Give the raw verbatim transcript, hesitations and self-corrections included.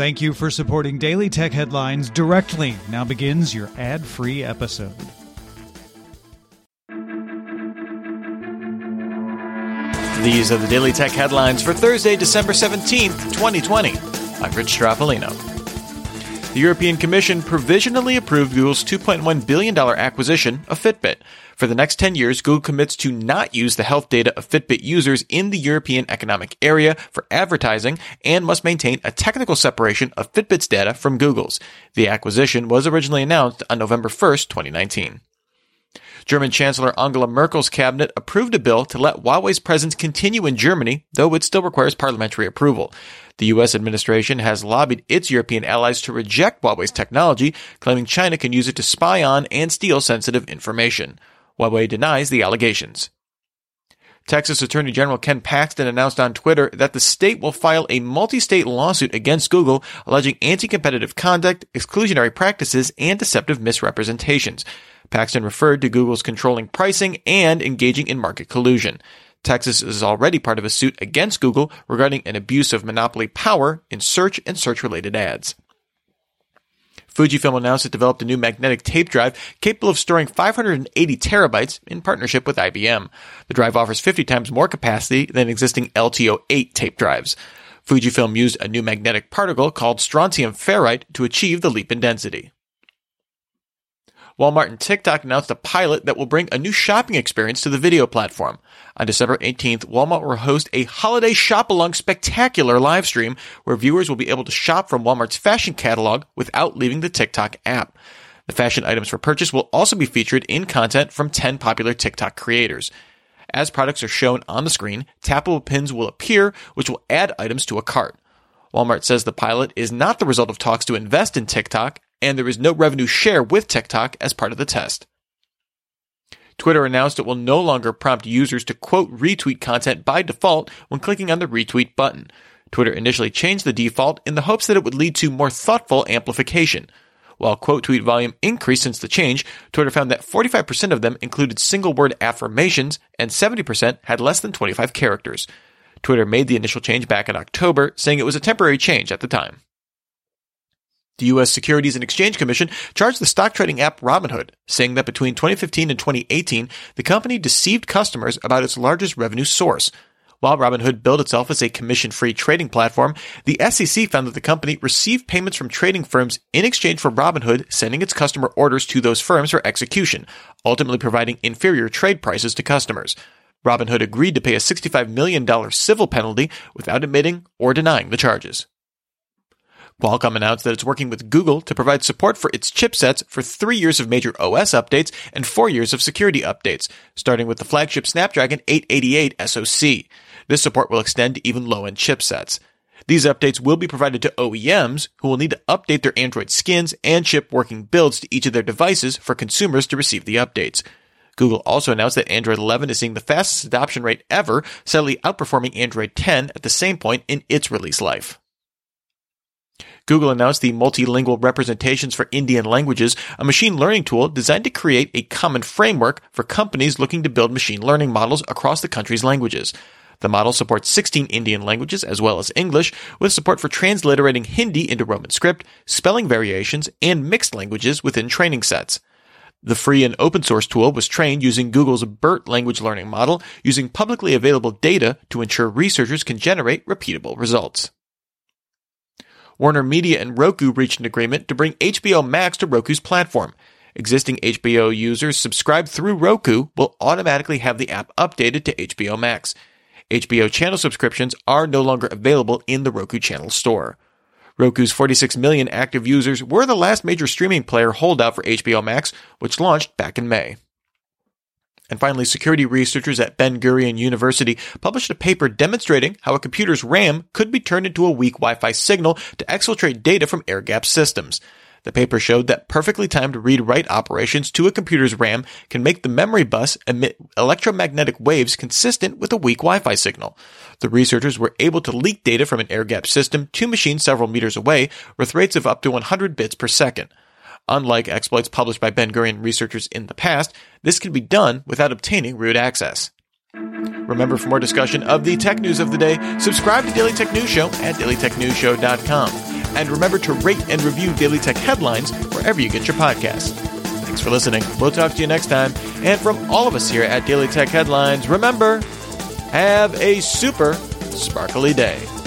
Thank you for supporting Daily Tech Headlines directly. Now begins your ad-free episode. These are the Daily Tech Headlines for Thursday, December seventeenth, twenty twenty. I'm Rich Trappolino. The European Commission provisionally approved Google's two point one billion dollars acquisition of Fitbit. For the next ten years, Google commits to not use the health data of Fitbit users in the European Economic Area for advertising and must maintain a technical separation of Fitbit's data from Google's. The acquisition was originally announced on November first, twenty nineteen. German Chancellor Angela Merkel's cabinet approved a bill to let Huawei's presence continue in Germany, though it still requires parliamentary approval. The U S administration has lobbied its European allies to reject Huawei's technology, claiming China can use it to spy on and steal sensitive information. Huawei denies the allegations. Texas Attorney General Ken Paxton announced on Twitter that the state will file a multi-state lawsuit against Google alleging anti-competitive conduct, exclusionary practices, and deceptive misrepresentations. Paxton referred to Google's controlling pricing and engaging in market collusion. Texas is already part of a suit against Google regarding an abuse of monopoly power in search and search-related ads. Fujifilm announced it developed a new magnetic tape drive capable of storing five hundred eighty terabytes in partnership with I B M. The drive offers fifty times more capacity than existing L T O eight tape drives. Fujifilm used a new magnetic particle called strontium ferrite to achieve the leap in density. Walmart and TikTok announced a pilot that will bring a new shopping experience to the video platform. On December eighteenth, Walmart will host a holiday shop-along spectacular live stream where viewers will be able to shop from Walmart's fashion catalog without leaving the TikTok app. The fashion items for purchase will also be featured in content from ten popular TikTok creators. As products are shown on the screen, tappable pins will appear, which will add items to a cart. Walmart says the pilot is not the result of talks to invest in TikTok, and there is no revenue share with TikTok as part of the test. Twitter announced it will no longer prompt users to, quote, retweet content by default when clicking on the retweet button. Twitter initially changed the default in the hopes that it would lead to more thoughtful amplification. While quote tweet volume increased since the change, Twitter found that forty-five percent of them included single-word affirmations and seventy percent had less than twenty-five characters. Twitter made the initial change back in October, saying it was a temporary change at the time. The U S Securities and Exchange Commission charged the stock trading app Robinhood, saying that between twenty fifteen and twenty eighteen, the company deceived customers about its largest revenue source. While Robinhood billed itself as a commission-free trading platform, the S E C found that the company received payments from trading firms in exchange for Robinhood sending its customer orders to those firms for execution, ultimately providing inferior trade prices to customers. Robinhood agreed to pay a sixty-five million dollars civil penalty without admitting or denying the charges. Qualcomm announced that it's working with Google to provide support for its chipsets for three years of major O S updates and four years of security updates, starting with the flagship Snapdragon eight eighty-eight SoC. This support will extend to even low-end chipsets. These updates will be provided to O E Ms, who will need to update their Android skins and ship working builds to each of their devices for consumers to receive the updates. Google also announced that Android eleven is seeing the fastest adoption rate ever, steadily outperforming Android ten at the same point in its release life. Google announced the Multilingual Representations for Indian Languages, a machine learning tool designed to create a common framework for companies looking to build machine learning models across the country's languages. The model supports sixteen Indian languages as well as English, with support for transliterating Hindi into Roman script, spelling variations, and mixed languages within training sets. The free and open source tool was trained using Google's BERT language learning model, using publicly available data to ensure researchers can generate repeatable results. Warner Media and Roku reached an agreement to bring H B O Max to Roku's platform. Existing H B O users subscribed through Roku will automatically have the app updated to H B O Max. H B O channel subscriptions are no longer available in the Roku channel store. Roku's forty-six million active users were the last major streaming player holdout for H B O Max, which launched back in May. And finally, security researchers at Ben Gurion University published a paper demonstrating how a computer's RAM could be turned into a weak Wi-Fi signal to exfiltrate data from air-gapped systems. The paper showed that perfectly timed read-write operations to a computer's RAM can make the memory bus emit electromagnetic waves consistent with a weak Wi-Fi signal. The researchers were able to leak data from an air-gapped system to machines several meters away with rates of up to one hundred bits per second. Unlike exploits published by Ben Gurion researchers in the past, this can be done without obtaining root access. Remember, for more discussion of the tech news of the day, subscribe to Daily Tech News Show at daily tech news show dot com. And remember to rate and review Daily Tech Headlines wherever you get your podcasts. Thanks for listening. We'll talk to you next time. And from all of us here at Daily Tech Headlines, remember, have a super sparkly day.